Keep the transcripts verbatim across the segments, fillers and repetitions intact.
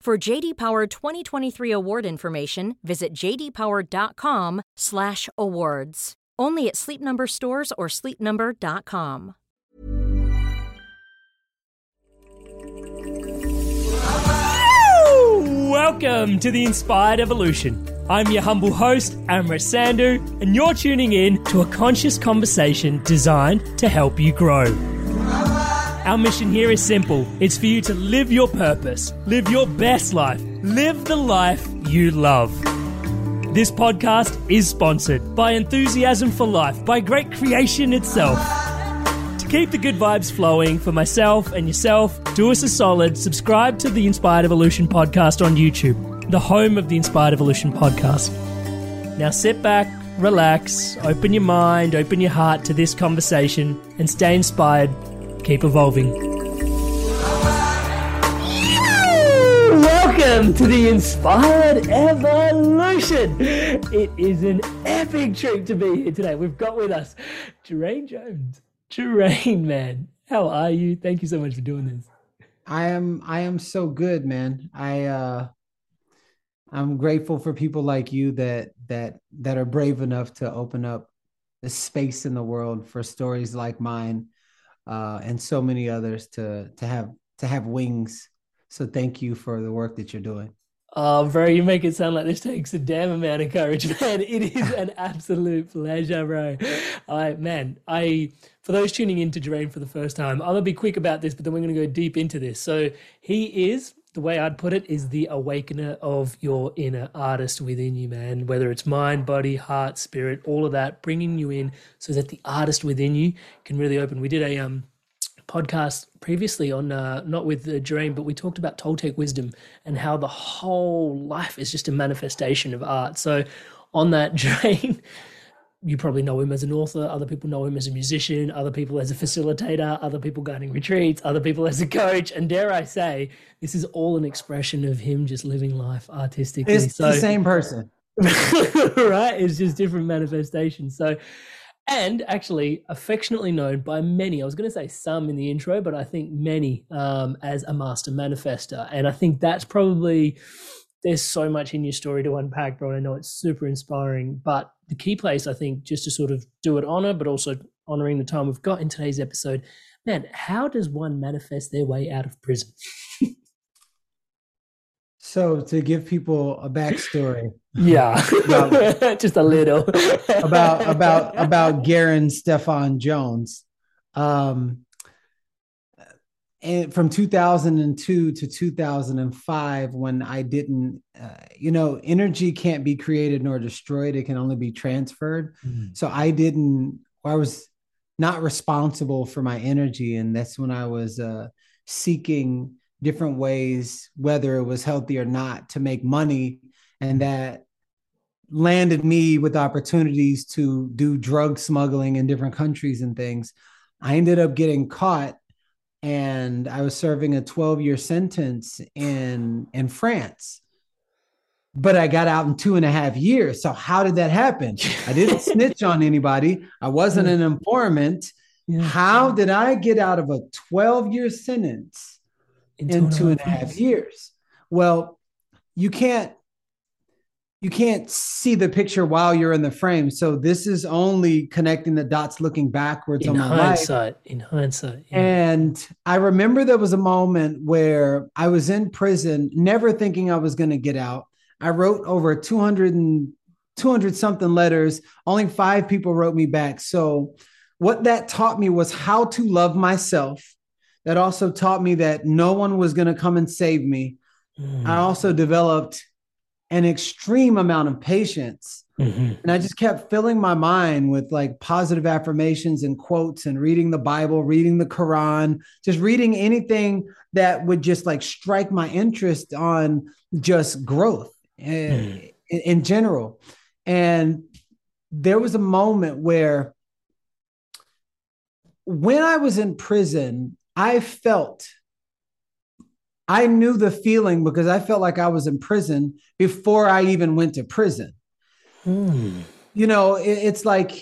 For J D Power twenty twenty-three award information, visit jdpower.com slash awards. Only at Sleep Number stores or sleep number dot com. Welcome to the Inspired Evolution. I'm your humble host, Amrish Sandhu, and you're tuning in to a conscious conversation designed to help you grow. Our mission here is simple. It's for you to live your purpose, live your best life, live the life you love. This podcast is sponsored by Enthusiasm for Life, by Great Creation itself. To keep the good vibes flowing for myself and yourself, do us a solid, subscribe to the Inspired Evolution podcast on YouTube, the home of the Inspired Evolution podcast. Now sit back, relax, open your mind, open your heart to this conversation, and stay inspired. Keep evolving. Welcome to the Inspired Evolution. It is an epic treat to be here today. We've got with us Jaeren Jones. Jaeren, man, how are you? Thank you so much for doing this. I am. I am so good, man. I. Uh, I'm grateful for people like you that that that are brave enough to open up the space in the world for stories like mine. Uh, and so many others to to have to have wings. So thank you for the work that you're doing. Oh, bro, you make it sound like this takes a damn amount of courage, man. It is an absolute pleasure, bro. I man, I for those tuning in to Jaeren for the first time, I'm gonna be quick about this, but then we're gonna go deep into this. So he is, the way I'd put it, is the awakener of your inner artist within you, man. Whether it's mind, body, heart, spirit, all of that, bringing you in so that the artist within you can really open. We did a um, podcast previously on, uh, not with uh, Jaeren, but we talked about Toltec wisdom and how the whole life is just a manifestation of art. So on that, Jaeren, you probably know him as an author, other people know him as a musician, other people as a facilitator, other people guiding retreats, other people as a coach. And dare I say, this is all an expression of him just living life artistically. It's so, the same person. Right? It's just different manifestations. So, and actually affectionately known by many, I was going to say some in the intro, but I think many um, as a master manifester. And I think that's probably... There's so much in your story to unpack, bro. I know it's super inspiring, but the key place, I think, just to sort of do it honor, but also honoring the time we've got in today's episode, man, how does one manifest their way out of prison? So to give people a backstory. Yeah, about, just a little. about about about Jaeren Stefan Jones. Um, And from two thousand two to two thousand five, when I didn't, uh, you know, energy can't be created nor destroyed. It can only be transferred. Mm-hmm. So I didn't, I was not responsible for my energy. And that's when I was uh, seeking different ways, whether it was healthy or not, to make money. And that landed me with opportunities to do drug smuggling in different countries and things. I ended up getting caught. And I was serving a twelve-year sentence in in France, but I got out in two and a half years. So how did that happen? I didn't snitch on anybody. I wasn't an informant. Yeah. How did I get out of a twelve-year sentence in two, in two and a half years? Well, you can't you can't see the picture while you're in the frame. So this is only connecting the dots, looking backwards in on my hindsight, life. In hindsight. Yeah. And I remember there was a moment where I was in prison, never thinking I was going to get out. I wrote over two hundred and two hundred something letters. Only five people wrote me back. So what that taught me was how to love myself. That also taught me that no one was going to come and save me. Mm. I also developed an extreme amount of patience. Mm-hmm. And I just kept filling my mind with like positive affirmations and quotes and reading the Bible, reading the Quran, just reading anything that would just like strike my interest on just growth mm. in, in general. And there was a moment where when I was in prison, I felt I knew the feeling because I felt like I was in prison before I even went to prison. Hmm. You know, it, it's like,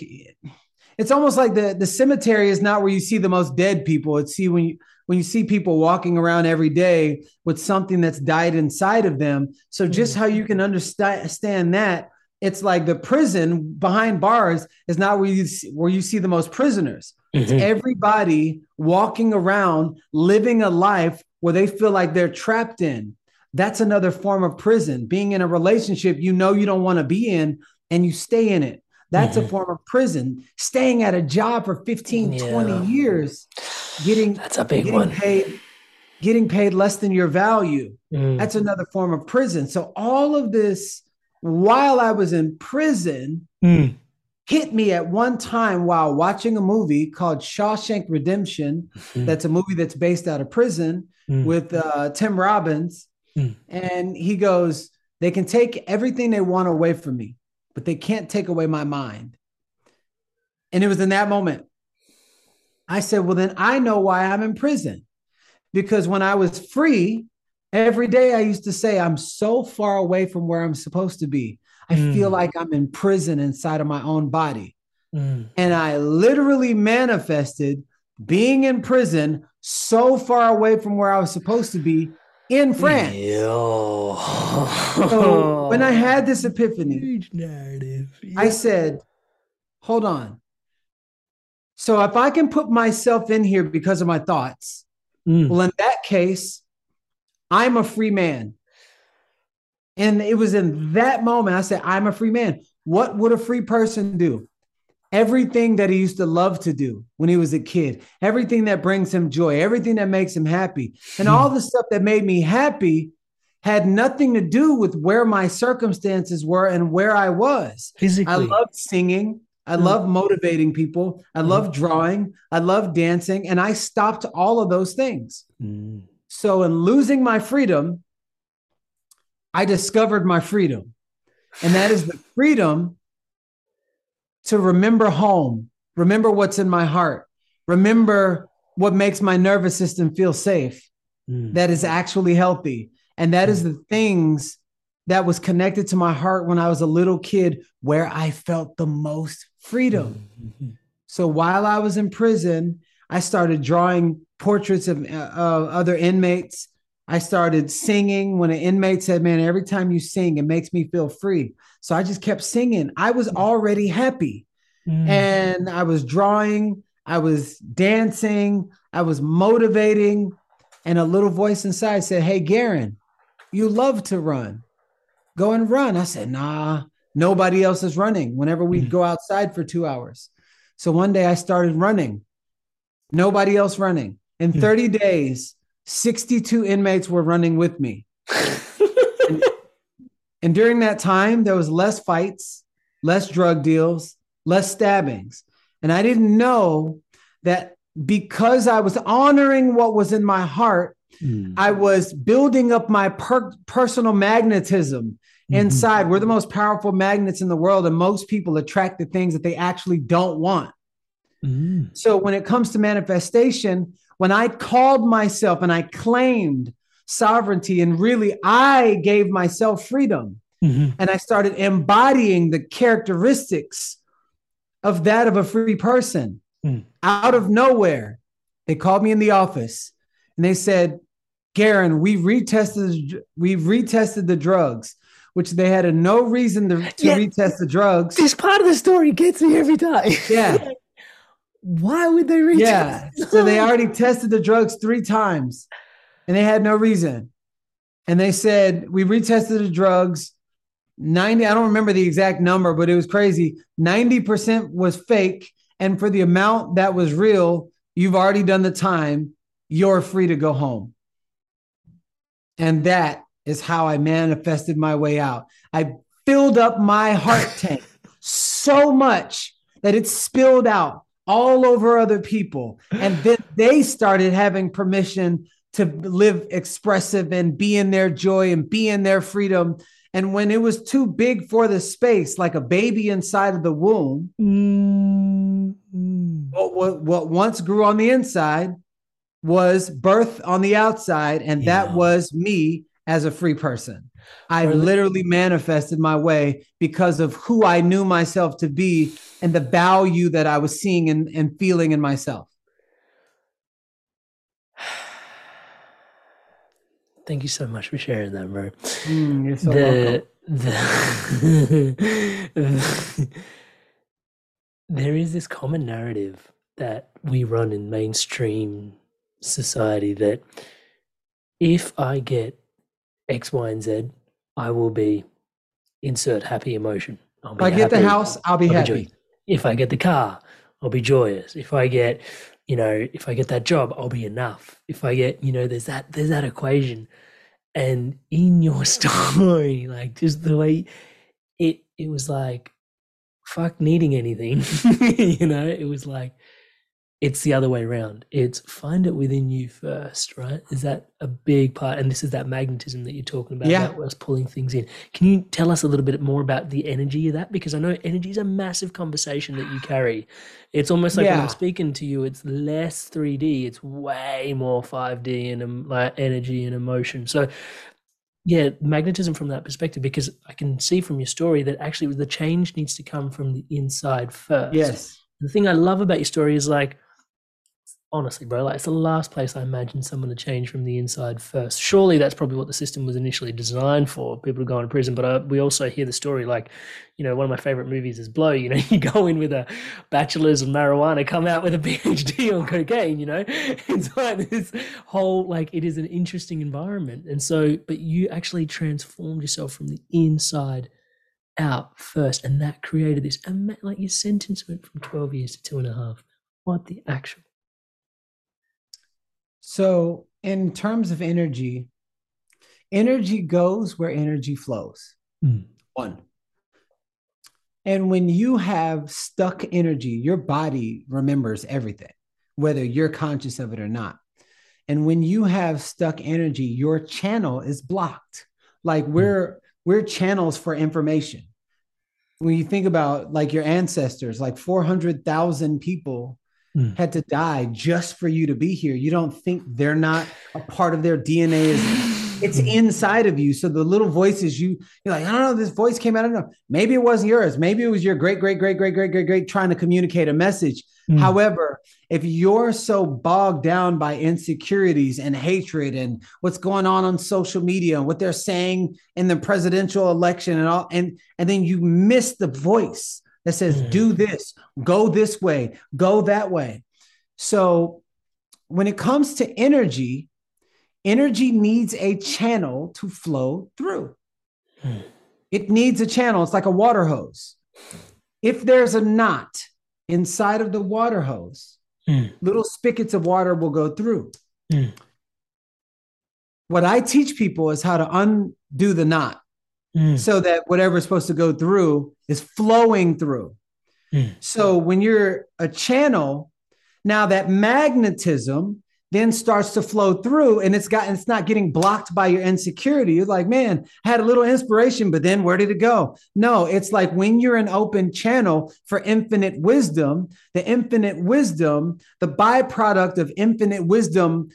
it's almost like the, the cemetery is not where you see the most dead people. It's see when you, when you see people walking around every day with something that's died inside of them. So just hmm. how you can understand that, it's like the prison behind bars is not where you see, where you see the most prisoners. Mm-hmm. It's everybody walking around, living a life where they feel like they're trapped in. That's another form of prison. Being in a relationship you know you don't want to be in, and you stay in it. That's mm-hmm. a form of prison. Staying at a job for fifteen, yeah. twenty years, getting, that's a big getting one. Paid, getting paid less than your value. Mm. That's another form of prison. So all of this, while I was in prison, mm. hit me at one time while watching a movie called Shawshank Redemption. Mm-hmm. That's a movie that's based out of prison mm. with uh, Tim Robbins. Mm. And he goes, they can take everything they want away from me, but they can't take away my mind. And it was in that moment. I said, well, then I know why I'm in prison. Because when I was free, every day I used to say, I'm so far away from where I'm supposed to be. I mm. feel like I'm in prison inside of my own body. Mm. And I literally manifested being in prison so far away from where I was supposed to be in France. Yo. So when I had this epiphany, huge narrative. Yeah. I said, hold on. So if I can put myself in here because of my thoughts, mm. well, in that case, I'm a free man. And it was in that moment, I said, I'm a free man. What would a free person do? Everything that he used to love to do when he was a kid, everything that brings him joy, everything that makes him happy. And all the stuff that made me happy had nothing to do with where my circumstances were and where I was. Physically. I loved singing. I mm. love motivating people. I mm. love drawing. I love dancing. And I stopped all of those things. Mm. So in losing my freedom, I discovered my freedom, and that is the freedom to remember home, remember what's in my heart, remember what makes my nervous system feel safe, mm. that is actually healthy. And that mm. is the things that was connected to my heart when I was a little kid, where I felt the most freedom. Mm-hmm. So while I was in prison, I started drawing portraits of uh, uh, other inmates. I started singing. When an inmate said, man, every time you sing, it makes me feel free. So I just kept singing. I was already happy. Mm. And I was drawing, I was dancing, I was motivating. And a little voice inside said, hey, Jaeren, you love to run. Go and run. I said, nah, nobody else is running whenever we'd go outside for two hours. So one day I started running. Nobody else running. In thirty yeah. days, sixty-two inmates were running with me. and, and during that time, there was less fights, less drug deals, less stabbings. And I didn't know that because I was honoring what was in my heart, mm. I was building up my per- personal magnetism mm-hmm. inside. We're the most powerful magnets in the world, and most people attract the things that they actually don't want. Mm. So when it comes to manifestation, when I called myself and I claimed sovereignty, and really I gave myself freedom mm-hmm. and I started embodying the characteristics of that of a free person mm. out of nowhere, they called me in the office and they said, Jaeren, we retested, we retested the drugs, which they had a no reason to, to yeah, retest the drugs. This part of the story gets me every time. Yeah. Why would they retest? Yeah, so they already tested the drugs three times and they had no reason. And they said, we retested the drugs. ninety, I don't remember the exact number, but it was crazy. ninety percent was fake. And for the amount that was real, you've already done the time. You're free to go home. And that is how I manifested my way out. I filled up my heart tank so much that it spilled out all over other people. And then they started having permission to live expressive and be in their joy and be in their freedom. And when it was too big for the space, like a baby inside of the womb, mm-hmm. what, what, what once grew on the inside was birth on the outside. And yeah. that was me as a free person. I literally manifested my way because of who I knew myself to be and the value that I was seeing and, and feeling in myself. Thank you so much for sharing that, bro. Mm, you're so the, the, the, there is this common narrative that we run in mainstream society that if I get X, Y, and Z, I will be, insert happy emotion. I'll be if I get happy, the house, I'll be I'll happy. Be if I get the car, I'll be joyous. If I get, you know, if I get that job, I'll be enough. If I get, you know, there's that, there's that equation. And in your story, like just the way it, it was like, fuck needing anything, you know, it was like, it's the other way around. It's find it within you first, right? Is that a big part? And this is that magnetism that you're talking about, yeah. that was pulling things in. Can you tell us a little bit more about the energy of that? Because I know energy is a massive conversation that you carry. It's almost like yeah. when I'm speaking to you, it's less three D. It's way more five D and like energy and emotion. So yeah, magnetism from that perspective, because I can see from your story that actually the change needs to come from the inside first. Yes. The thing I love about your story is like, honestly, bro, like it's the last place I imagine someone to change from the inside first. Surely that's probably what the system was initially designed for, people to go into prison. But I, we also hear the story like, you know, one of my favorite movies is Blow. You know, you go in with a bachelor's of marijuana, come out with a P H D on cocaine, you know. It's like this whole, like it is an interesting environment. And so, but you actually transformed yourself from the inside out first. And that created this, like your sentence went from twelve years to two and a half. What the actual? So in terms of energy, energy goes where energy flows. Mm. One. And when you have stuck energy, your body remembers everything, whether you're conscious of it or not. And when you have stuck energy, your channel is blocked. Like we're, mm. we're channels for information. when you think about like your ancestors, like four hundred thousand people mm. had to die just for you to be here. You don't think they're not a part of their D N A is it's inside of you. So the little voices you, you're like, I don't know, this voice came out. I don't know. Maybe it wasn't yours. Maybe it was your great, great, great, great, great, great, great, trying to communicate a message. Mm. However, if you're so bogged down by insecurities and hatred and what's going on on social media and what they're saying in the presidential election and all, and, and then you miss the voice that says, mm. do this, go this way, go that way. So when it comes to energy, energy needs a channel to flow through. Mm. It needs a channel. It's like a water hose. If there's a knot inside of the water hose, mm. little spigots of water will go through. Mm. What I teach people is how to undo the knot mm. so that whatever is supposed to go through is flowing through. Mm. So when you're a channel, now that magnetism then starts to flow through, and it's got, it's not getting blocked by your insecurity. You're like, man, I had a little inspiration, but then where did it go? No, it's like when you're an open channel for infinite wisdom, the infinite wisdom, the byproduct of infinite wisdom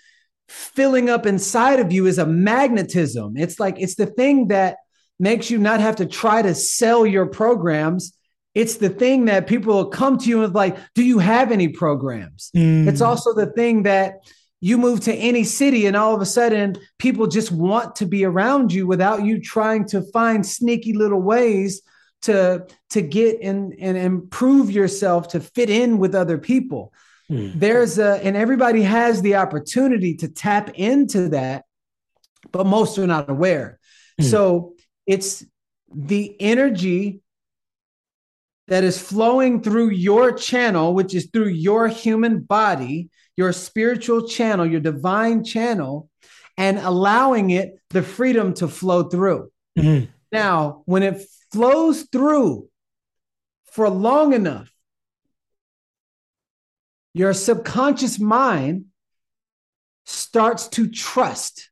filling up inside of you is a magnetism. It's like, it's the thing that makes you not have to try to sell your programs. It's the thing that people will come to you with like, do you have any programs? Mm. It's also the thing that you move to any city and all of a sudden people just want to be around you without you trying to find sneaky little ways to, to get and, and improve yourself to fit in with other people. Mm. There's a, and everybody has the opportunity to tap into that, but most are not aware. Mm. So it's the energy that is flowing through your channel, which is through your human body, your spiritual channel, your divine channel, and allowing it the freedom to flow through. Mm-hmm. Now, when it flows through for long enough, your subconscious mind starts to trust.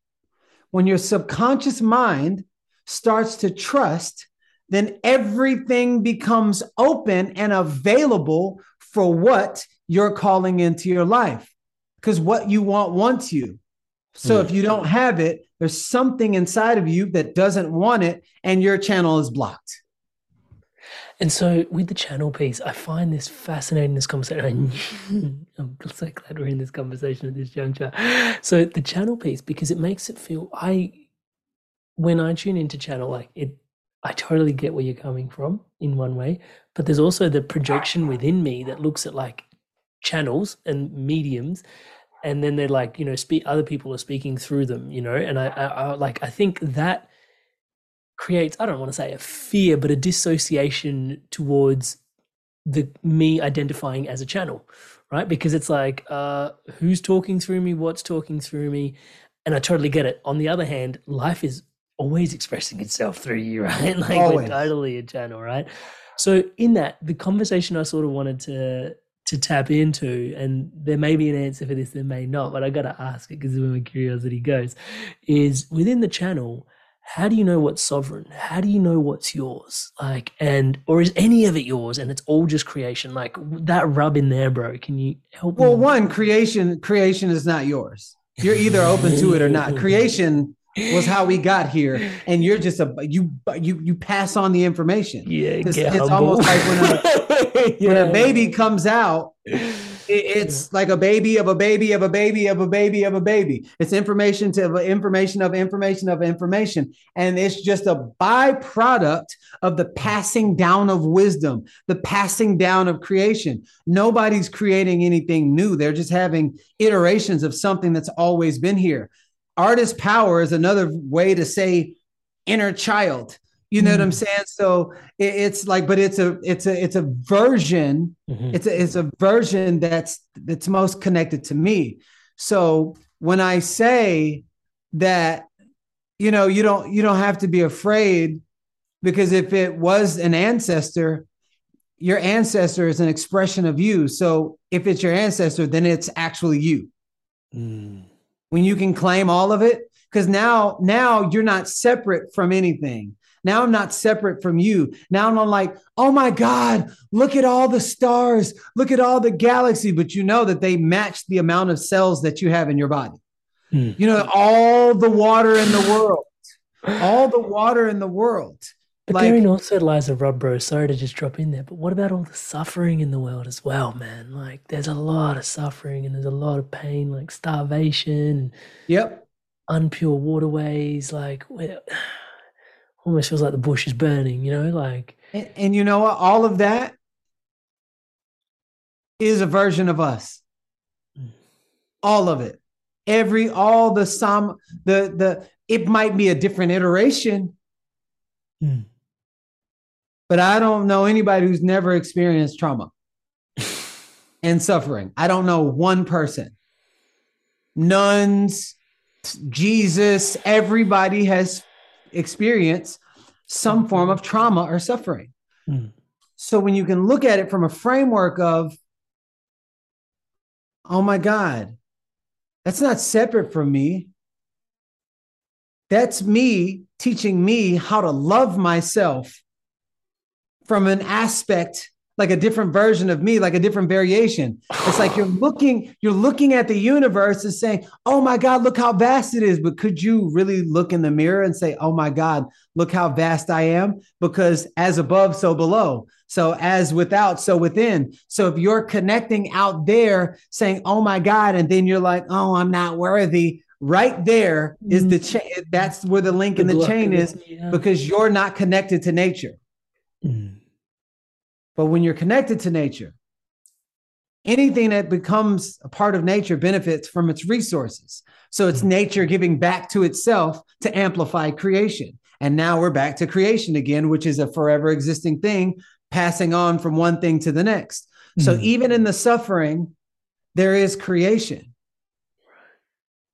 When your subconscious mind starts to trust, then everything becomes open and available for what you're calling into your life, because what you want wants you. So mm. if you don't have it, there's something inside of you that doesn't want it, and your channel is blocked. And so with the channel piece, I find this fascinating, this conversation. I'm so glad we're in this conversation at this juncture. So the channel piece, because it makes it feel, I, when I tune into channel, like it, I totally get where you're coming from in one way, but there's also the projection within me that looks at like channels and mediums, and then they're like, you know, speak, other people are speaking through them, you know, and I, I, I like, I think that creates, I don't want to say a fear, but a dissociation towards the me identifying as a channel, right? Because it's like, uh, who's talking through me? What's talking through me? And I totally get it. On the other hand, life is always expressing itself through you, right? Like always. We're totally a channel, right? So in that, the conversation I sort of wanted to to tap into, and there may be an answer for this, there may not, but I got to ask it because where my curiosity goes, is within the channel, how do you know what's sovereign? How do you know what's yours? Like, and, or is any of it yours and it's all just creation? Like that rub in there, bro, can you help well, me? Well, one, creation, creation is not yours. You're either open to it or not. Creation was how we got here, and you're just a you you you pass on the information. Yeah, it's, it's almost like when a, yeah. when a baby comes out, it, it's like a baby of a baby of a baby of a baby of a baby. It's information to information of information of information, and it's just a byproduct of the passing down of wisdom, the passing down of creation. Nobody's creating anything new; they're just having iterations of something that's always been here. Artist power is another way to say inner child. You know mm. what I'm saying? So it, it's like, but it's a, it's a, it's a version. Mm-hmm. It's a, it's a version that's, that's most connected to me. So when I say that, you know, you don't, you don't have to be afraid, because if it was an ancestor, your ancestor is an expression of you. So if it's your ancestor, then it's actually you. Mm. When you can claim all of it, because now, now you're not separate from anything. Now I'm not separate from you. Now I'm like, oh my God, look at all the stars. Look at all the galaxy. But you know that they match the amount of cells that you have in your body. Mm. You know, all the water in the world, all the water in the world. But like, therein also lies a rub, bro. Sorry to just drop in there. But what about all the suffering in the world as well, man? Like there's a lot of suffering and there's a lot of pain, like starvation. Yep. Unpure waterways, like well, almost feels like the bush is burning, you know, like. And, and you know what? All of that is a version of us. Mm. All of it. Every, all the some, the, the, it might be a different iteration. Mm. But I don't know anybody who's never experienced trauma and suffering. I don't know one person. Nuns, Jesus, everybody has experienced some form of trauma or suffering. Mm. So when you can look at it from a framework of, oh my God, that's not separate from me. That's me teaching me how to love myself from an aspect, like a different version of me, like a different variation. It's like you're looking, you're looking at the universe and saying, oh my God, look how vast it is. But could you really look in the mirror and say, oh my God, look how vast I am? Because as above, so below. So as without, so within. So if you're connecting out there saying, oh my God, and then you're like, oh, I'm not worthy. Right there is the chain. That's where the link in the chain is, because you're not connected to nature. Mm. But when you're connected to nature, anything that becomes a part of nature benefits from its resources. So it's nature giving back to itself to amplify creation. And now we're back to creation again, which is a forever existing thing, passing on from one thing to the next. So mm. even in the suffering, there is creation.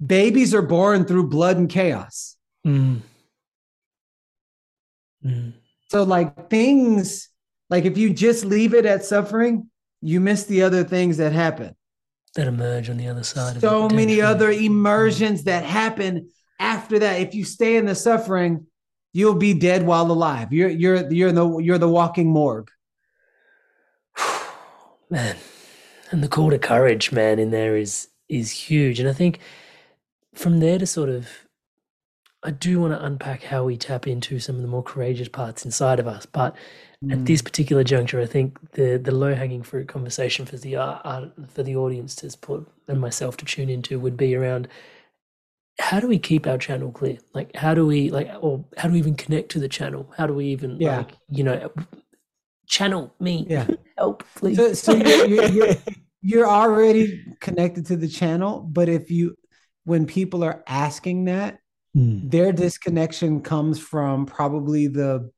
Babies are born through blood and chaos. Mm. Mm. So like things, like if you just leave it at suffering, you miss the other things that happen. That emerge on the other side. So many other immersions that happen after that. If you stay in the suffering, you'll be dead while alive. You're, you're, you're the, you're the walking morgue. Man. And the call to courage, man, in there is, is huge. And I think, from there to sort of, I do want to unpack how we tap into some of the more courageous parts inside of us. But mm. at this particular juncture, I think the the low hanging fruit conversation for the uh, for the audience to support and myself to tune into would be around how do we keep our channel clear? Like how do we like or how do we even connect to the channel? How do we even yeah. like you know channel me? Yeah. Help, please. So, so you're, you're, you're, you're already connected to the channel, but if you. When people are asking that, mm. their disconnection comes from probably the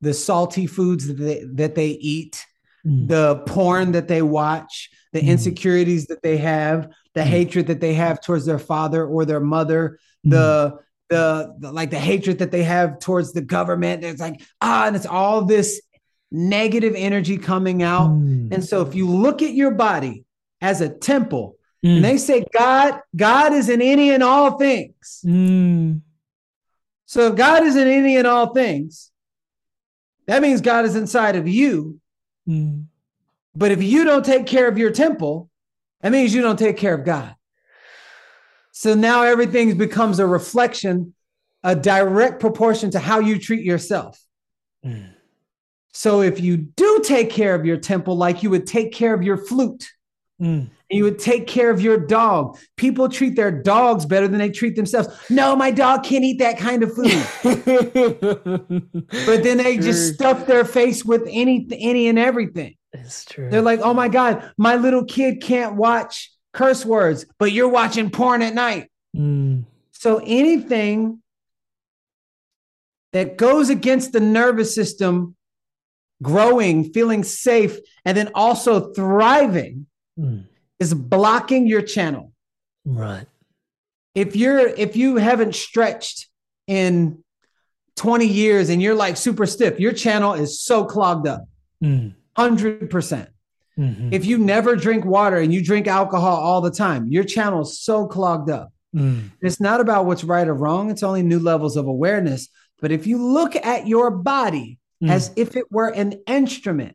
the salty foods that they, that they eat, mm. the porn that they watch, the mm. insecurities that they have, the mm. hatred that they have towards their father or their mother, mm. the, the the like the hatred that they have towards the government. It's like, ah, and it's all this negative energy coming out. Mm. And so if you look at your body as a temple, Mm. and they say, God, God is in any and all things. Mm. So if God is in any and all things, that means God is inside of you. Mm. But if you don't take care of your temple, that means you don't take care of God. So now everything becomes a reflection, a direct proportion to how you treat yourself. Mm. So if you do take care of your temple, like you would take care of your flute, mm. you would take care of your dog. People treat their dogs better than they treat themselves. No, my dog can't eat that kind of food. But then they True. just stuff their face with any, any and everything. It's true. They're like, oh my God, my little kid can't watch curse words, but you're watching porn at night. Mm. So anything that goes against the nervous system, growing, feeling safe, and then also thriving mm. is blocking your channel. Right. If you're, if you haven't stretched in twenty years and you're like super stiff, your channel is so clogged up. Mm. one hundred percent. Mm-hmm. If you never drink water and you drink alcohol all the time, your channel is so clogged up. Mm. It's not about what's right or wrong. It's only new levels of awareness. But if you look at your body mm. as if it were an instrument,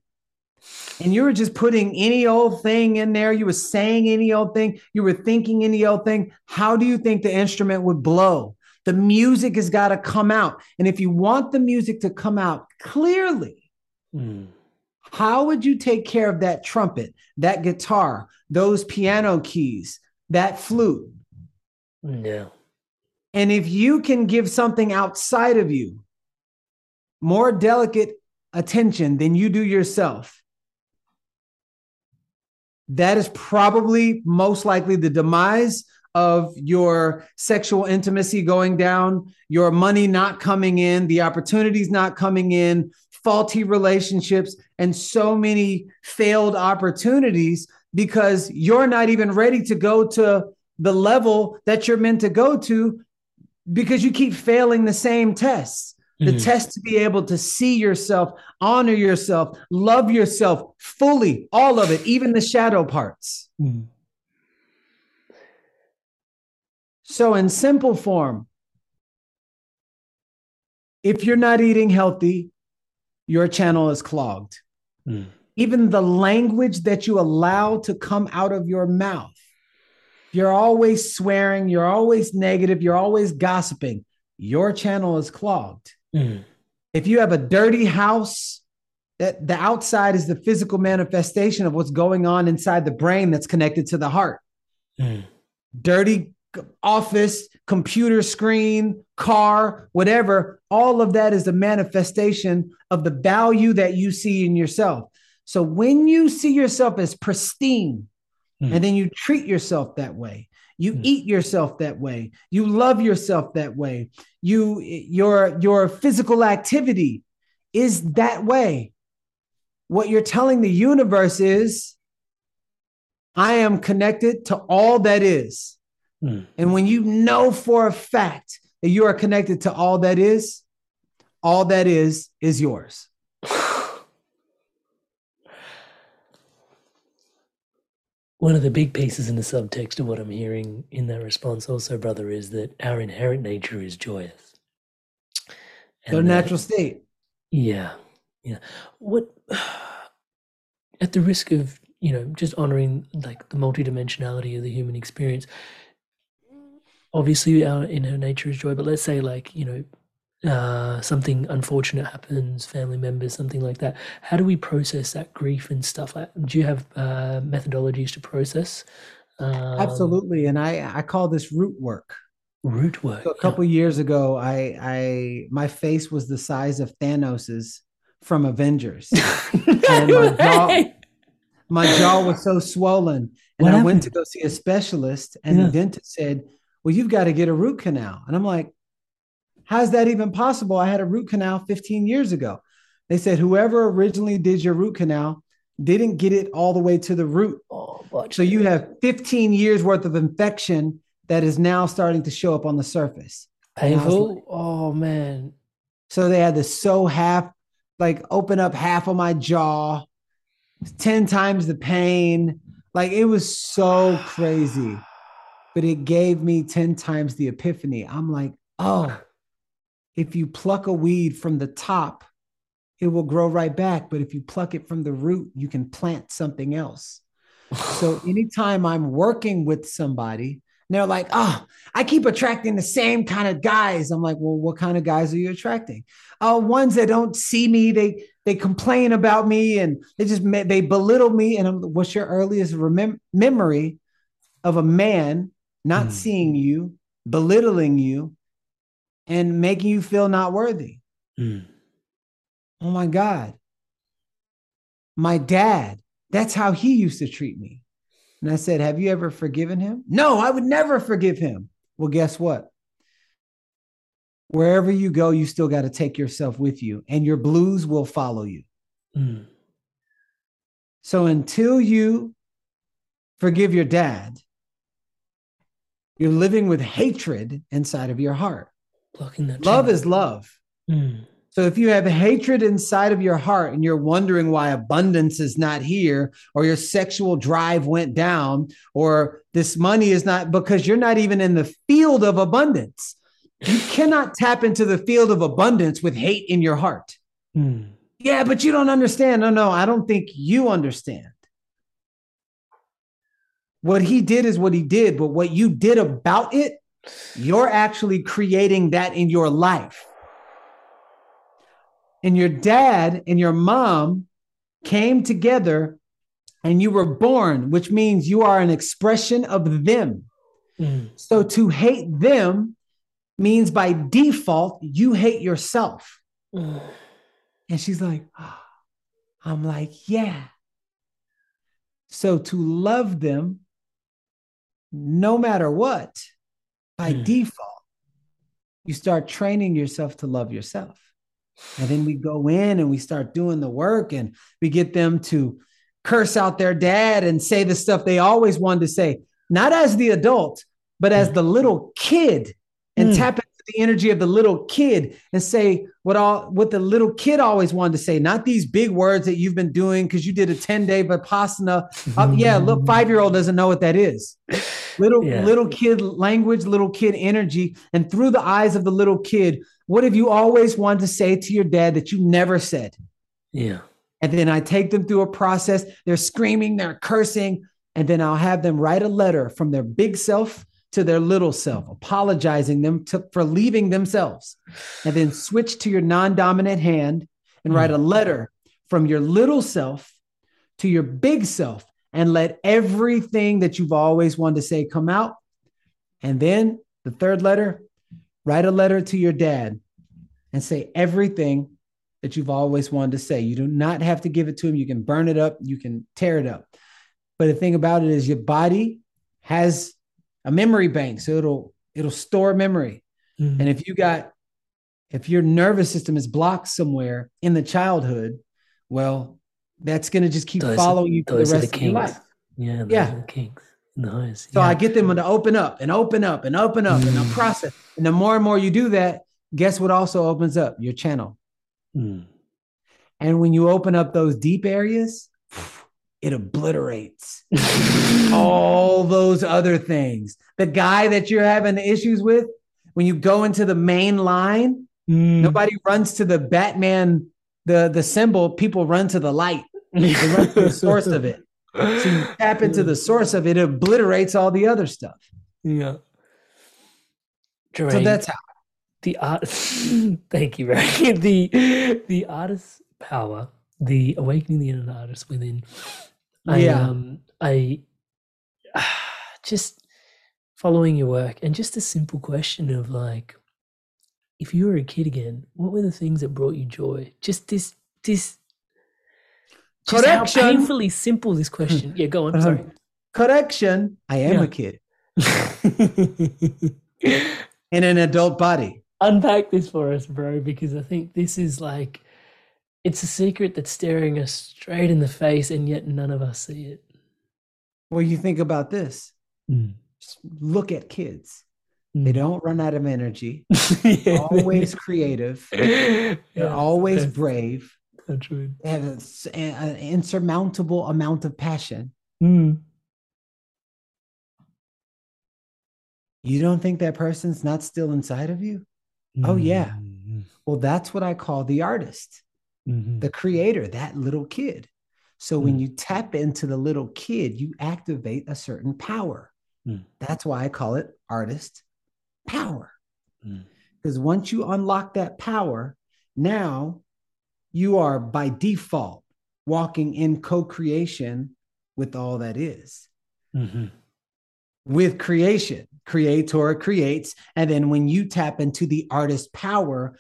and you were just putting any old thing in there, you were saying any old thing, you were thinking any old thing, how do you think the instrument would blow? The music has got to come out. And if you want the music to come out clearly, mm. how would you take care of that trumpet, that guitar, those piano keys, that flute? Yeah. And if you can give something outside of you more delicate attention than you do yourself, that is probably most likely the demise of your sexual intimacy going down, your money not coming in, the opportunities not coming in, faulty relationships, and so many failed opportunities because you're not even ready to go to the level that you're meant to go to because you keep failing the same tests. The mm-hmm. test to be able to see yourself, honor yourself, love yourself fully, all of it, even the shadow parts. Mm-hmm. So in simple form, if you're not eating healthy, your channel is clogged. Mm-hmm. Even the language that you allow to come out of your mouth, you're always swearing, you're always negative, you're always gossiping. Your channel is clogged. Mm. If you have a dirty house, that the outside is the physical manifestation of what's going on inside the brain that's connected to the heart. Mm. Dirty office, computer screen, car, whatever, all of that is the manifestation of the value that you see in yourself. So when you see yourself as pristine, mm. and then you treat yourself that way, you eat yourself that way. You love yourself that way. You, your, your physical activity is that way. What you're telling the universe is, I am connected to all that is. Mm. And when you know for a fact that you are connected to all that is, all that is, is yours. One of the big pieces in the subtext of what I'm hearing in that response also, brother, is that our inherent nature is joyous. Their natural state. Yeah. Yeah. What, at the risk of, you know, just honoring like the multidimensionality of the human experience, obviously our inherent nature is joy, but let's say like, you know, Uh, something unfortunate happens, family members, something like that. How do we process that grief and stuff like that? Do you have uh, methodologies to process? Um, Absolutely. And I, I call this root work. Root work. So a couple yeah. years ago, I, I, my face was the size of Thanos's from Avengers. And my, jaw, my jaw was so swollen. And what I happened? Went to go see a specialist, and yeah. the dentist said, well, you've got to get a root canal. And I'm like, how's that even possible? I had a root canal fifteen years ago. They said, whoever originally did your root canal didn't get it all the way to the root. Oh, so you have fifteen years worth of infection that is now starting to show up on the surface. Painful. Like, oh man. So they had to sew half, like open up half of my jaw, ten times the pain. Like it was so crazy, but it gave me ten times the epiphany. I'm like, oh, if you pluck a weed from the top, it will grow right back. But if you pluck it from the root, you can plant something else. So anytime I'm working with somebody, they're like, oh, I keep attracting the same kind of guys. I'm like, well, what kind of guys are you attracting? Oh, ones that don't see me. They they complain about me and they just they belittle me. And I'm, what's your earliest remem- memory of a man not mm. seeing you, belittling you, and making you feel not worthy? Mm. Oh my God. My dad, that's how he used to treat me. And I said, have you ever forgiven him? No, I would never forgive him. Well, guess what? Wherever you go, you still got to take yourself with you, and your blues will follow you. Mm. So until you forgive your dad, you're living with hatred inside of your heart. Blocking that love channel. Is love. Mm. So if you have hatred inside of your heart and you're wondering why abundance is not here, or your sexual drive went down, or this money is not, because you're not even in the field of abundance. You cannot tap into the field of abundance with hate in your heart. Mm. Yeah, but you don't understand. No, no, I don't think you understand. What he did is what he did, but what you did about it, you're actually creating that in your life. And your dad and your mom came together and you were born, which means you are an expression of them. Mm. So to hate them means by default, you hate yourself. Mm. And she's like, oh. I'm like, yeah. So to love them, no matter what, by mm. default, you start training yourself to love yourself. And then we go in and we start doing the work and we get them to curse out their dad and say the stuff they always wanted to say, not as the adult, but as mm. the little kid, and mm. tap into the energy of the little kid and say what all what the little kid always wanted to say, not these big words that you've been doing because you did a ten-day Vipassana. Mm. Uh, yeah, look, five-year-old doesn't know what that is. Little yeah. little kid language, little kid energy, and through the eyes of the little kid, what have you always wanted to say to your dad that you never said? Yeah. And then I take them through a process. They're screaming, they're cursing, and then I'll have them write a letter from their big self to their little self, apologizing them to, for leaving themselves, and then switch to your non-dominant hand and write a letter from your little self to your big self and let everything that you've always wanted to say come out. And then the third letter, write a letter to your dad and say everything that you've always wanted to say. You do not have to give it to him. You can burn it up. You can tear it up. But the thing about it is your body has a memory bank. So it'll, it'll store memory. Mm-hmm. And if you got, if your nervous system is blocked somewhere in the childhood, well, that's going to just keep those following are, you for the rest the of your life. Yeah. Those yeah. Are the kings. Nice. So yeah. I get them to open up and open up and open up mm. and the process. And the more and more you do that, guess what also opens up? Your channel. Mm. And when you open up those deep areas, it obliterates all those other things. The guy that you're having issues with, when you go into the main line, mm. nobody runs to the Batman, the, the symbol, people run to the light. They run to the source of it. So you tap into the source of it, it obliterates all the other stuff. Yeah. Jaeren, so that's how the art. Thank you, Ray. The the artist's power, the awakening the inner artist within. I, yeah. Um, I uh, just following your work and just a simple question of like, if you were a kid again, what were the things that brought you joy? Just this this. Just correction. How painfully simple this question. Yeah, go on. Uh-huh. Sorry. Correction. I am yeah. a kid. In an adult body. Unpack this for us, bro, because I think this is like, it's a secret that's staring us straight in the face and yet none of us see it. Well, you think about this. Mm. Just look at kids. Mm. They don't run out of energy. yeah. They're always creative. They're yeah. always brave. They have a, an insurmountable amount of passion. Mm. You don't think that person's not still inside of you? Mm. Oh, yeah. Well, that's what I call the artist, mm-hmm. the creator, that little kid. So mm. when you tap into the little kid, you activate a certain power. Mm. That's why I call it artist power. Because mm. once you unlock that power, now you are by default walking in co-creation with all that is. Mm-hmm. With creation, creator creates. And then when you tap into the artist power,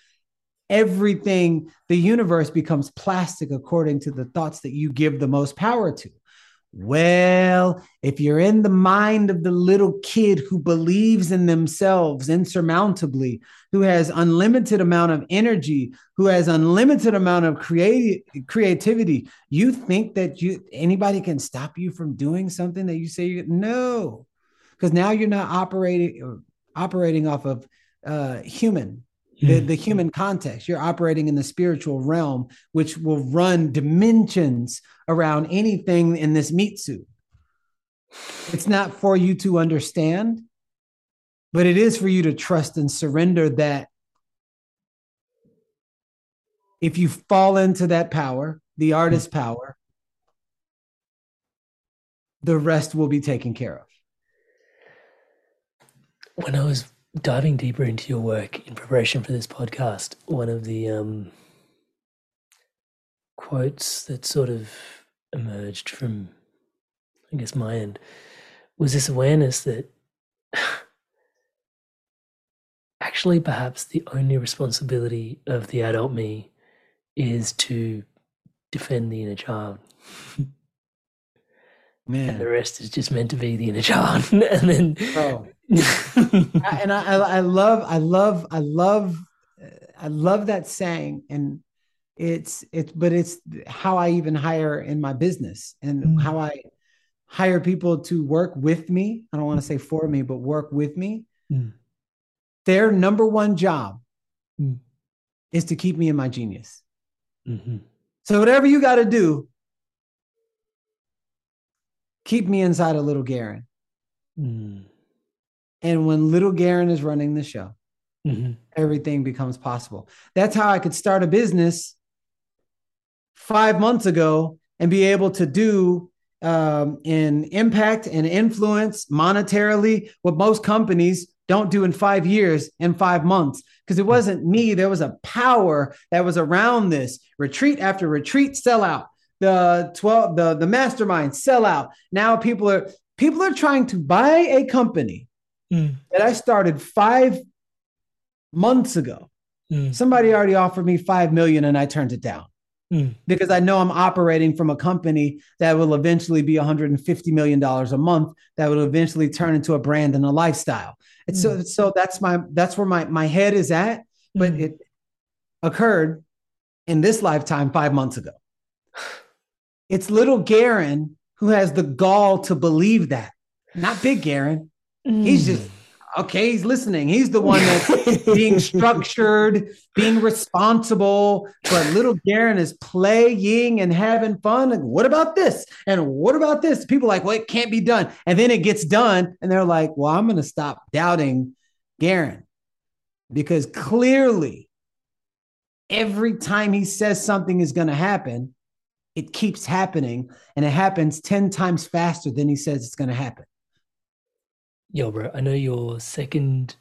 everything, the universe becomes plastic according to the thoughts that you give the most power to. Well, if you're in the mind of the little kid who believes in themselves insurmountably, who has unlimited amount of energy, who has unlimited amount of creati- creativity, you think that you anybody can stop you from doing something that you say, you, no, because now you're not operating or operating off of uh, human, mm. the, the human context. You're operating in the spiritual realm, which will run dimensions around anything in this meat suit. It's not for you to understand. But it is for you to trust and surrender that if you fall into that power, the artist's power, the rest will be taken care of. When I was diving deeper into your work in preparation for this podcast, one of the um, quotes that sort of emerged from, I guess, my end was this awareness that actually perhaps the only responsibility of the adult me is to defend the inner child. Man. And the rest is just meant to be the inner child. And then oh. I, and I, I love, I love, I love, I love that saying. And it's, it's, but it's how I even hire in my business and mm. how I hire people to work with me. I don't want to say for me, but work with me. Mm. Their number one job mm. is to keep me in my genius. Mm-hmm. So whatever you got to do, keep me inside of little Jaeren. Mm. And when little Jaeren is running the show, mm-hmm. everything becomes possible. That's how I could start a business five months ago and be able to do um, in impact and influence monetarily what most companies don't do in five years and five months. Because it wasn't me. There was a power that was around this. Retreat after retreat, sell out. The twelve, the, the mastermind sell out. Now people are people are trying to buy a company mm. that I started five months ago. Mm. Somebody already offered me five million and I turned it down mm. because I know I'm operating from a company that will eventually be one hundred fifty million dollars a month that will eventually turn into a brand and a lifestyle. And mm. so so that's my that's where my my head is at, but mm. it occurred in this lifetime five months ago. It's little Jaeren who has the gall to believe that. Not big Jaeren. Mm. He's just, okay, he's listening. He's the one that's being structured, being responsible. But little Jaeren is playing and having fun. Like, what about this? And what about this? People are like, well, it can't be done. And then it gets done. And they're like, well, I'm going to stop doubting Jaeren. Because clearly, every time he says something is going to happen, it keeps happening, and it happens ten times faster than he says it's going to happen. Yo, bro, I know your second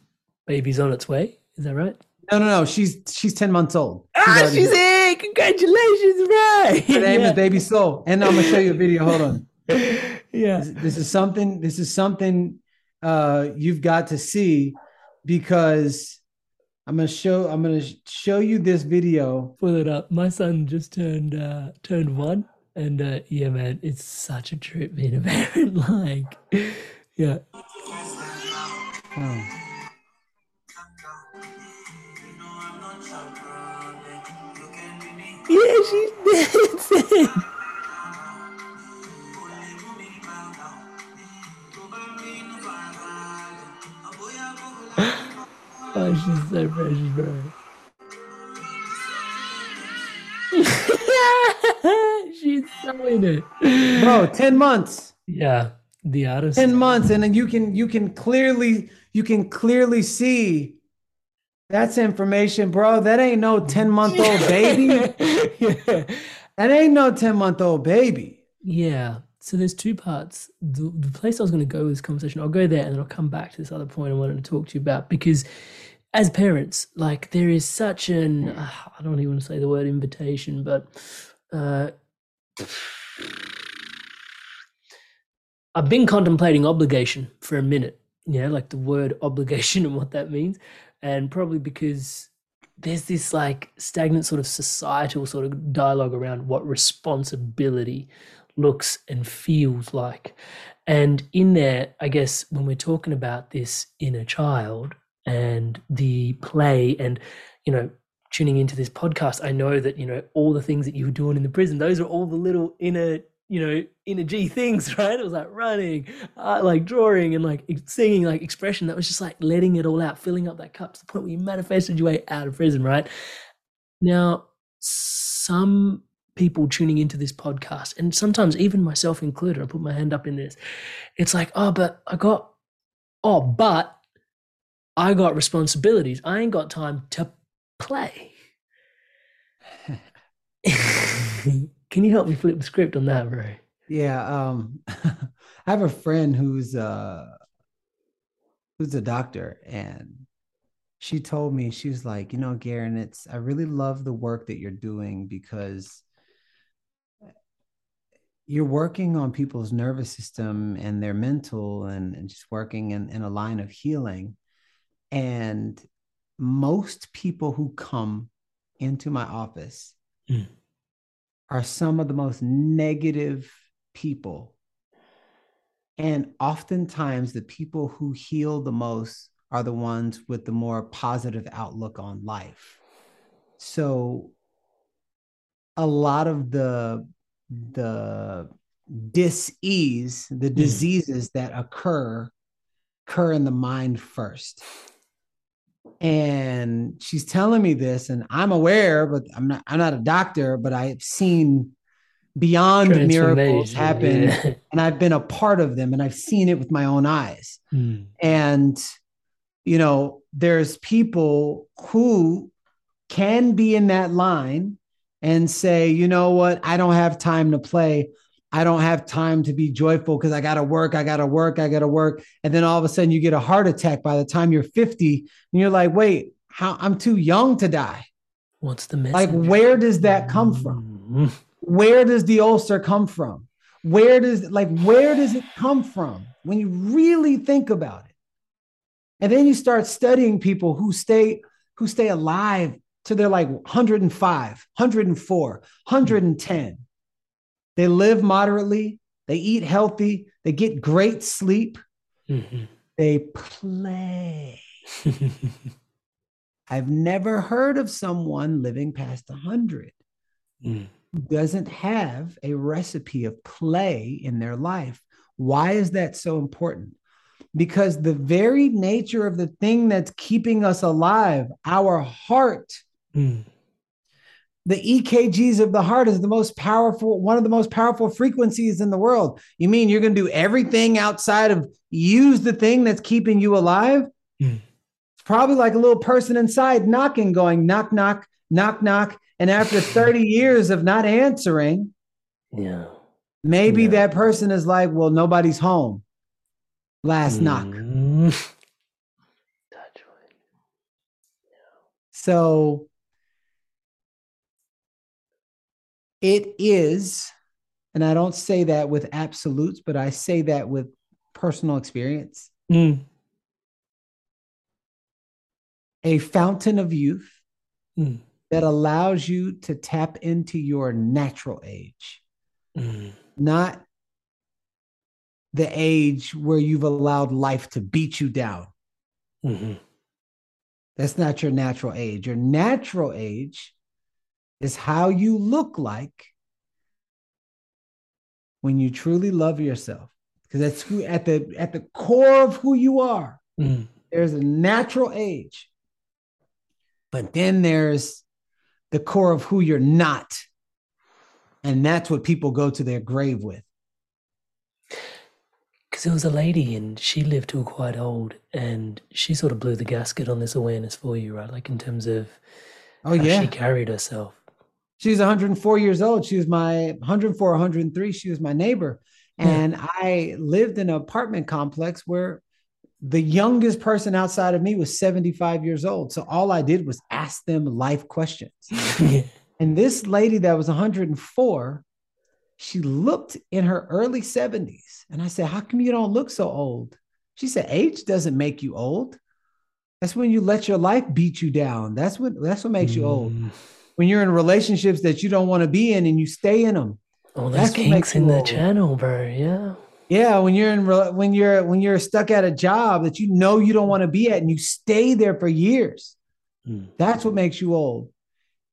baby's on its way. Is that right? No, no, no. She's she's ten months old. She's ah, she's here. here. Congratulations, bro. Her name yeah. is Baby Soul, and I'm going to show you a video. Hold on. Yeah. This, this is something, this is something uh, you've got to see because I'm gonna show. I'm gonna show you this video. Pull it up. My son just turned uh, turned one, and uh, yeah, man, it's such a trip being a parent. Like, yeah. Oh. Yeah, she's dancing. Oh, she's so precious, bro. She's so in it. Bro, ten months. Yeah, the artist. ten months, and then you can you can clearly you can clearly see that's information, bro. That ain't no ten-month-old baby. Yeah. That ain't no ten-month-old baby. Yeah. So there's two parts. The, the place I was going to go with this conversation, I'll go there and then I'll come back to this other point I wanted to talk to you about because as parents, like there is such an, uh, I don't even want to say the word invitation, but uh, I've been contemplating obligation for a minute, you know, like the word obligation and what that means. And probably because there's this like stagnant sort of societal sort of dialogue around what responsibility looks and feels like. And in there, I guess, when we're talking about this inner child and the play and, you know, tuning into this podcast, I know that, you know, all the things that you were doing in the prison, those are all the little inner, you know, inner G things, right? It was like running, uh, like drawing and like singing, like expression. That was just like letting it all out, filling up that cup to the point where you manifested your way out of prison, right? Now, some people tuning into this podcast, and sometimes even myself included, I put my hand up in this, it's like, oh, but I got, oh, but I got responsibilities. I ain't got time to play. Can you help me flip the script on that, bro? Yeah. Um, I have a friend who's uh, who's a doctor, and she told me, she was like, you know, Jaeren, it's, I really love the work that you're doing because you're working on people's nervous system and their mental, and, and just working in, in a line of healing. And most people who come into my office mm. are some of the most negative people. And oftentimes the people who heal the most are the ones with the more positive outlook on life. So a lot of the the dis-ease, the diseases mm. that occur, occur in the mind first. And she's telling me this, and I'm aware, but I'm not, I'm not a doctor, but I have seen beyond miracles happen. Yeah. And I've been a part of them, and I've seen it with my own eyes. Mm. And, you know, there's people who can be in that line and say, you know what, I don't have time to play. I don't have time to be joyful because I got to work. I got to work. I got to work. And then all of a sudden you get a heart attack by the time you're fifty, and you're like, wait, how I'm too young to die. What's the message? Like, where does that come from? Where does the ulcer come from? Where does like, where does it come from when you really think about it? And then you start studying people who stay, who stay alive to their like one hundred five, one hundred four, one hundred ten. They live moderately, they eat healthy, they get great sleep, mm-hmm. they play. I've never heard of someone living past one hundred mm. who doesn't have a recipe of play in their life. Why is that so important? Because the very nature of the thing that's keeping us alive, our heart, mm. the E K Gs of the heart is the most powerful, one of the most powerful frequencies in the world. You mean you're going to do everything outside of use the thing that's keeping you alive? Mm. It's probably like a little person inside knocking, going knock, knock, knock, knock. And after thirty years of not answering, yeah, maybe yeah. that person is like, well, nobody's home. Last mm. knock. Touch wood. Yeah. So it is, and I don't say that with absolutes, but I say that with personal experience, mm. a fountain of youth mm. that allows you to tap into your natural age, mm. not the age where you've allowed life to beat you down. Mm-hmm. That's not your natural age. Your natural age is how you look like when you truly love yourself. Because that's who, at the at the core of who you are. Mm. There's a natural age. But then there's the core of who you're not. And that's what people go to their grave with. Because there was a lady, and she lived till quite old, and she sort of blew the gasket on this awareness for you, right? Like in terms of oh, how yeah. she carried herself. She was one hundred four years old. She was my one hundred four, one hundred three. She was my neighbor. And yeah. I lived in an apartment complex where the youngest person outside of me was seventy-five years old. So all I did was ask them life questions. yeah. And this lady that was one hundred four, she looked in her early seventies. And I said, how come you don't look so old? She said, age doesn't make you old. That's when you let your life beat you down. That's what, that's what makes mm. you old. When you're in relationships that you don't want to be in and you stay in them. Oh, that's kinks in the channel, bro. Yeah. Yeah. When you're in, re- when you're, when you're stuck at a job that you know you don't want to be at and you stay there for years, mm. that's what makes you old.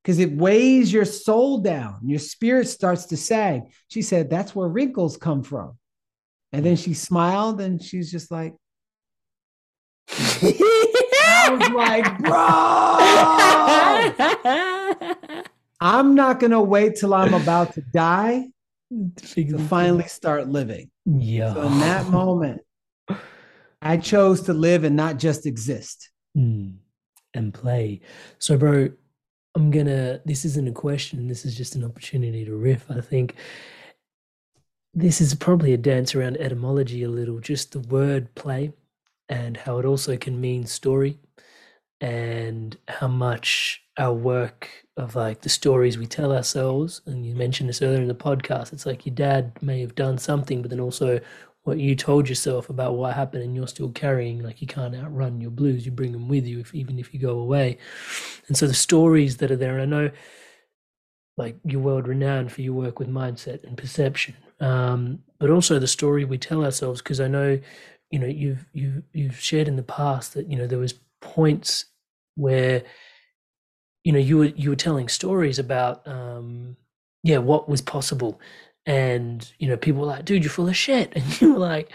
Because it weighs your soul down. Your spirit starts to sag. She said, that's where wrinkles come from. And then she smiled and she's just like, I was like, bro, I'm not going to wait till I'm about to die to finally start living. Yeah. So in that moment, I chose to live and not just exist. Mm. And play. So, bro, I'm going to, this isn't a question. This is just an opportunity to riff. I think this is probably a dance around etymology a little, just the word play and how it also can mean story, and how much our work of like the stories we tell ourselves. And you mentioned this earlier in the podcast, it's like your dad may have done something, but then also what you told yourself about what happened, and you're still carrying, like you can't outrun your blues, you bring them with you, if, even if you go away. And so the stories that are there, and I know like you're world renowned for your work with mindset and perception, um, but also the story we tell ourselves, because I know, you know, you've, you've, you've shared in the past that, you know, there was points where, you know, you were, you were telling stories about, um, yeah, what was possible. And, you know, people were like, dude, you're full of shit. And you were like,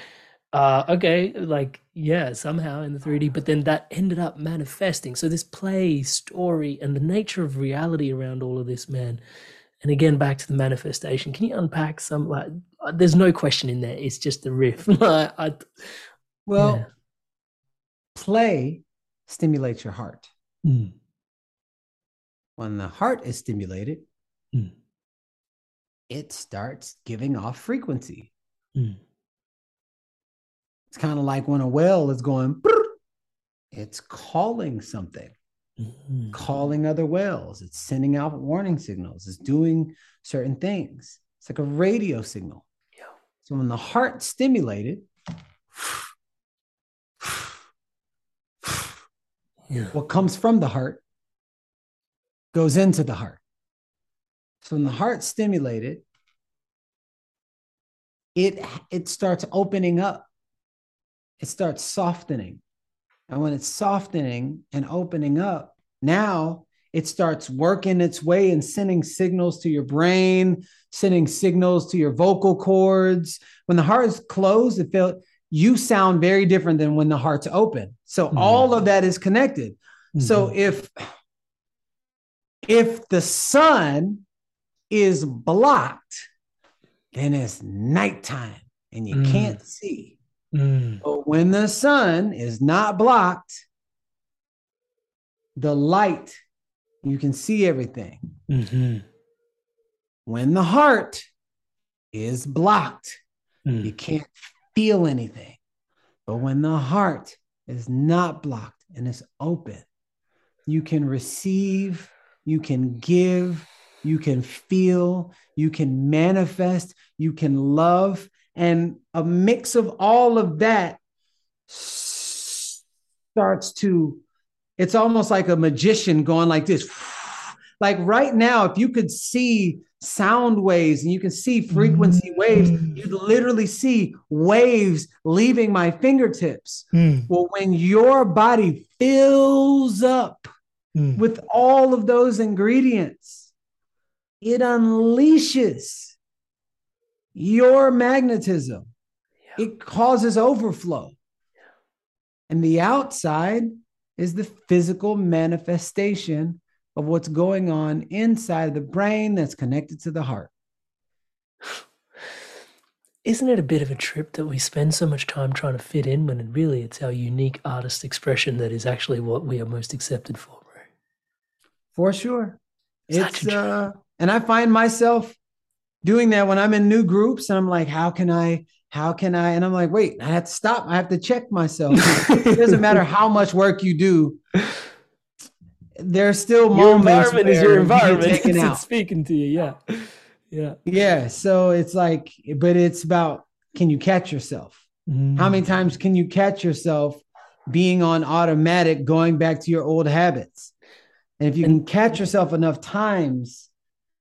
uh, okay, like, yeah, somehow in the three D. But then that ended up manifesting. So this play, story, and the nature of reality around all of this, man. And again, back to the manifestation. Can you unpack some, like, there's no question in there. It's just the riff. I, I, well, yeah. Play stimulates your heart. Mm. When the heart is stimulated, mm. it starts giving off frequency. Mm. It's kind of like when a whale is going, it's calling something, mm-hmm. calling other whales. It's sending out warning signals. It's doing certain things. It's like a radio signal. Yeah. So when the heart's stimulated, yeah. what comes from the heart goes into the heart. So when the heart's stimulated, it, it starts opening up. It starts softening. And when it's softening and opening up, now it starts working its way and sending signals to your brain, sending signals to your vocal cords. When the heart is closed, it feel, you sound very different than when the heart's open. So mm-hmm. all of that is connected. Mm-hmm. So if, if the sun is blocked, then it's nighttime and you mm. can't see. Mm. But when the sun is not blocked, the light, you can see everything. Mm-hmm. When the heart is blocked, mm. you can't feel anything. But when the heart is not blocked and it's open, you can receive, you can give, you can feel, you can manifest, you can love, and a mix of all of that starts to, it's almost like a magician going like this. Like right now, if you could see sound waves and you can see frequency mm. waves, you'd literally see waves leaving my fingertips. Mm. Well, when your body fills up mm. with all of those ingredients, it unleashes your magnetism. Yeah. It causes overflow. Yeah. And the outside is the physical manifestation of what's going on inside the brain that's connected to the heart. Isn't it a bit of a trip that we spend so much time trying to fit in when really it's our unique artist expression that is actually what we are most accepted for, bro? For sure. It's, it's uh And I find myself doing that when I'm in new groups and I'm like, how can I, how can I? And I'm like, wait, I have to stop. I have to check myself. It doesn't matter how much work you do. There's still your moments environment is your environment. It's, it's speaking to you. Yeah. Yeah. Yeah. So it's like, but it's about, can you catch yourself? Mm. How many times can you catch yourself being on automatic, going back to your old habits? And if you and, can catch yourself enough times,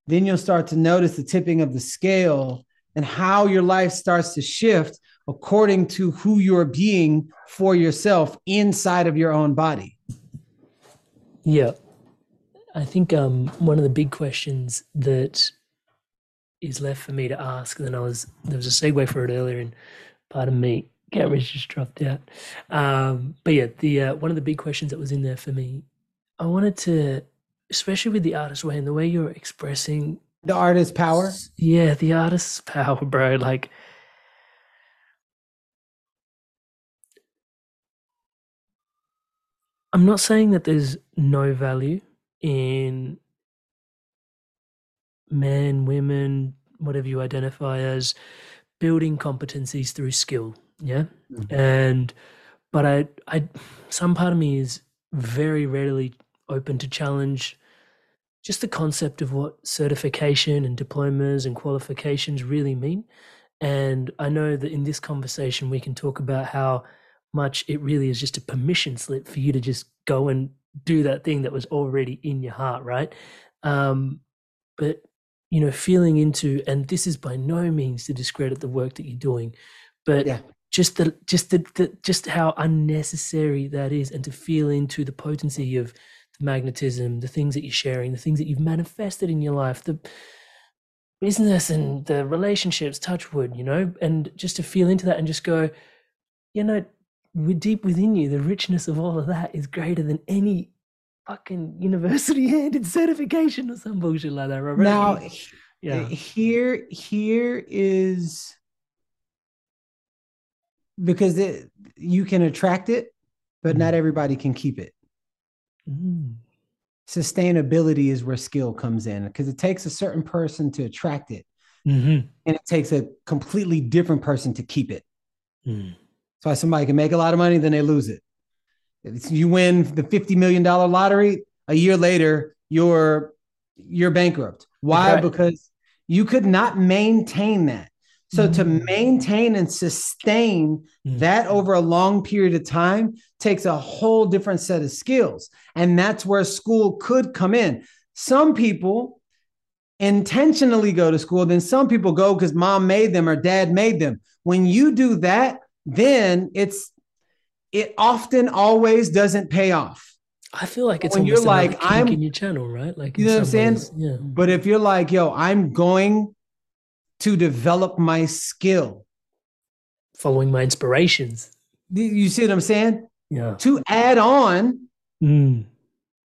then you'll start to notice the tipping of the scale and how your life starts to shift according to who you're being for yourself inside of your own body. Yeah. I think um, one of the big questions that is left for me to ask, and then I was, there was a segue for it earlier, and pardon me, camera's just dropped out. Um, but yeah, the uh, one of the big questions that was in there for me, I wanted to, especially with the artist way and the way you're expressing the artist's power. Yeah. The artist's power, bro. Like I'm not saying that there's no value in men, women, whatever you identify as, building competencies through skill. Yeah. Mm-hmm. And, but I, I, some part of me is very readily open to challenge just the concept of what certification and diplomas and qualifications really mean. And I know that in this conversation, we can talk about how much it really is just a permission slip for you to just go and do that thing that was already in your heart, right? Um, but, you know, feeling into, and this is by no means to discredit the work that you're doing, but yeah. just the, just the, the, just how unnecessary that is, and to feel into the potency of the magnetism, the things that you're sharing, the things that you've manifested in your life, the business and the relationships, touch wood, you know, and just to feel into that and just go, you know, deep within you, the richness of all of that is greater than any fucking university-handed certification or some bullshit like that. Right? Now, yeah. here, here is, because it, you can attract it, but mm. not everybody can keep it. Mm. Sustainability is where skill comes in, because it takes a certain person to attract it, mm-hmm. and it takes a completely different person to keep it. Mm. So somebody can make a lot of money, then they lose it. It's, you win the fifty million dollars lottery, a year later, you're, you're bankrupt. Why? Right. Because you could not maintain that. So mm-hmm. to maintain and sustain mm-hmm. that over a long period of time takes a whole different set of skills. And that's where school could come in. Some people intentionally go to school, then some people go because mom made them or dad made them. When you do that, then it's, it often always doesn't pay off. I feel like it's when you're like, like I'm in your channel, right? Like, you know what I'm saying? Ways, yeah. But if you're like, yo, I'm going to develop my skill, following my inspirations. You see what I'm saying? Yeah. To add on, mm.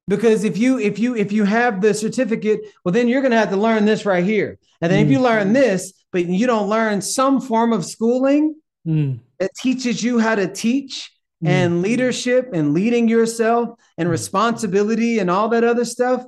because if you, if you, if you have the certificate, well, then you're going to have to learn this right here. And then mm. if you learn this, but you don't learn some form of schooling, mm. it teaches you how to teach mm. and leadership and leading yourself and responsibility and all that other stuff,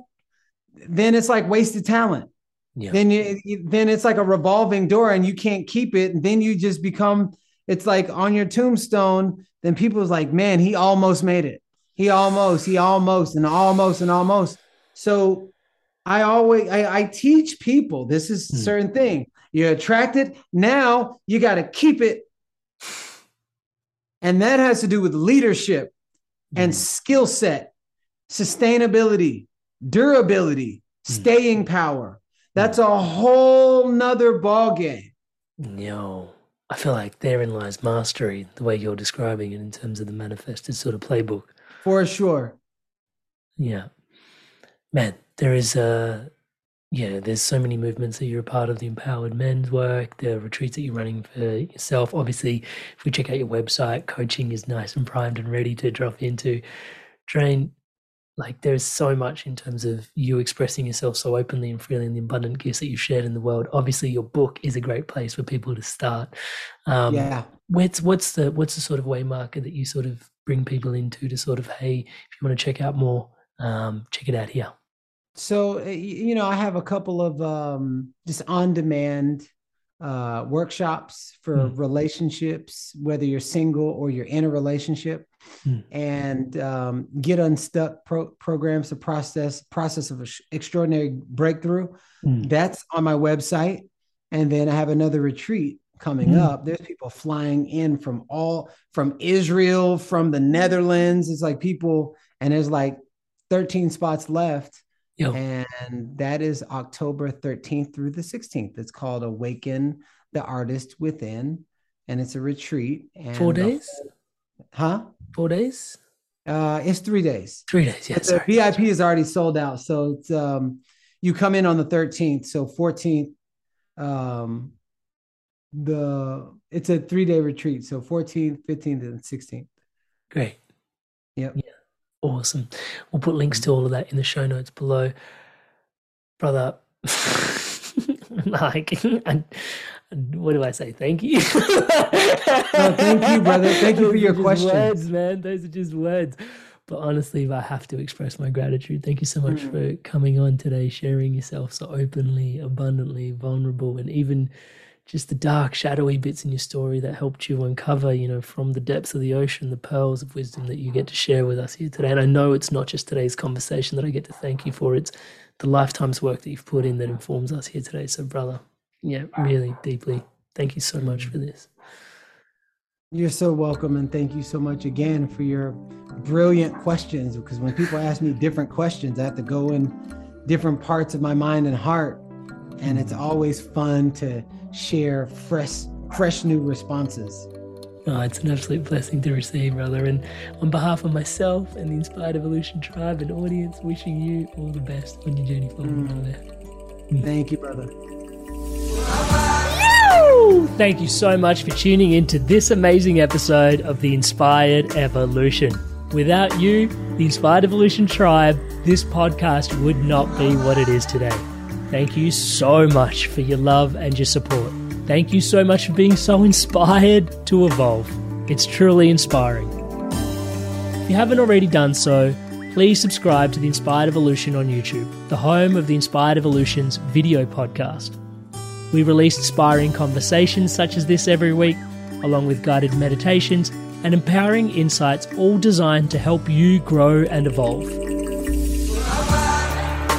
then it's like wasted talent. Yeah. Then you, then it's like a revolving door and you can't keep it. And then you just become, it's like on your tombstone, then people's like, man, he almost made it. He almost, he almost, and almost, and almost. So I always, I, I teach people, this is a mm. certain thing. You're attracted. Now you got to keep it. And that has to do with leadership and mm. skill set, sustainability, durability, mm. staying power. That's mm. a whole nother ballgame. Yo, I feel like therein lies mastery, the way you're describing it in terms of the manifested sort of playbook. For sure. Yeah. Man, there is a, yeah, there's so many movements that you're a part of, the Empowered Men's work, the retreats that you're running for yourself. Obviously, if we check out your website, coaching is nice and primed and ready to drop into. Jaeren, like there's so much in terms of you expressing yourself so openly and freely and the abundant gifts that you've shared in the world. Obviously, your book is a great place for people to start. Um, yeah. What's, what's the what's the sort of way marker that you sort of bring people into to sort of, hey, if you want to check out more, um, check it out here. So, you know, I have a couple of um, just on-demand uh, workshops for mm. relationships, whether you're single or you're in a relationship, mm. and um, Get Unstuck pro- programs, the process, process of extraordinary breakthrough. Mm. That's on my website. And then I have another retreat coming mm. up. There's people flying in from all, from Israel, from the Netherlands. It's like people, and there's like thirteen spots left. Yo. And that is October thirteenth through the sixteenth. It's called Awaken the Artist Within, and it's a retreat. And Four days? Whole, huh? Four days? Uh, it's three days. Three days, yes. Yeah, the V I P is already sold out. So it's um, you come in on the thirteenth, so fourteenth. Um, the It's a three-day retreat, so fourteenth, fifteenth, and sixteenth. Great. Yep. Yeah. Awesome. We'll put links to all of that in the show notes below. Brother, like, I, what do I say? Thank you. No, thank you, brother. Thank you for your questions. Words, man. Those are just words. But honestly, I have to express my gratitude. Thank you so much mm. for coming on today, sharing yourself so openly, abundantly, vulnerable, and even just the dark, shadowy bits in your story that helped you uncover, you know, from the depths of the ocean, the pearls of wisdom that you get to share with us here today. And I know it's not just today's conversation that I get to thank you for. It's the lifetime's work that you've put in that informs us here today. So, brother, yeah, really deeply, thank you so much for this. You're so welcome. And thank you so much again for your brilliant questions, because when people ask me different questions, I have to go in different parts of my mind and heart. And it's always fun to share fresh, fresh new responses. Oh, it's an absolute blessing to receive, brother. And on behalf of myself and the Inspired Evolution tribe and audience, wishing you all the best on your journey forward, mm. brother. Thank you, brother. Thank you so much for tuning in to this amazing episode of the Inspired Evolution. Without you, the Inspired Evolution tribe, this podcast would not be what it is today. Thank you so much for your love and your support. Thank you so much for being so inspired to evolve. It's truly inspiring. If you haven't already done so, please subscribe to the Inspired Evolution on YouTube, the home of the Inspired Evolution's video podcast. We release inspiring conversations such as this every week, along with guided meditations and empowering insights, all designed to help you grow and evolve.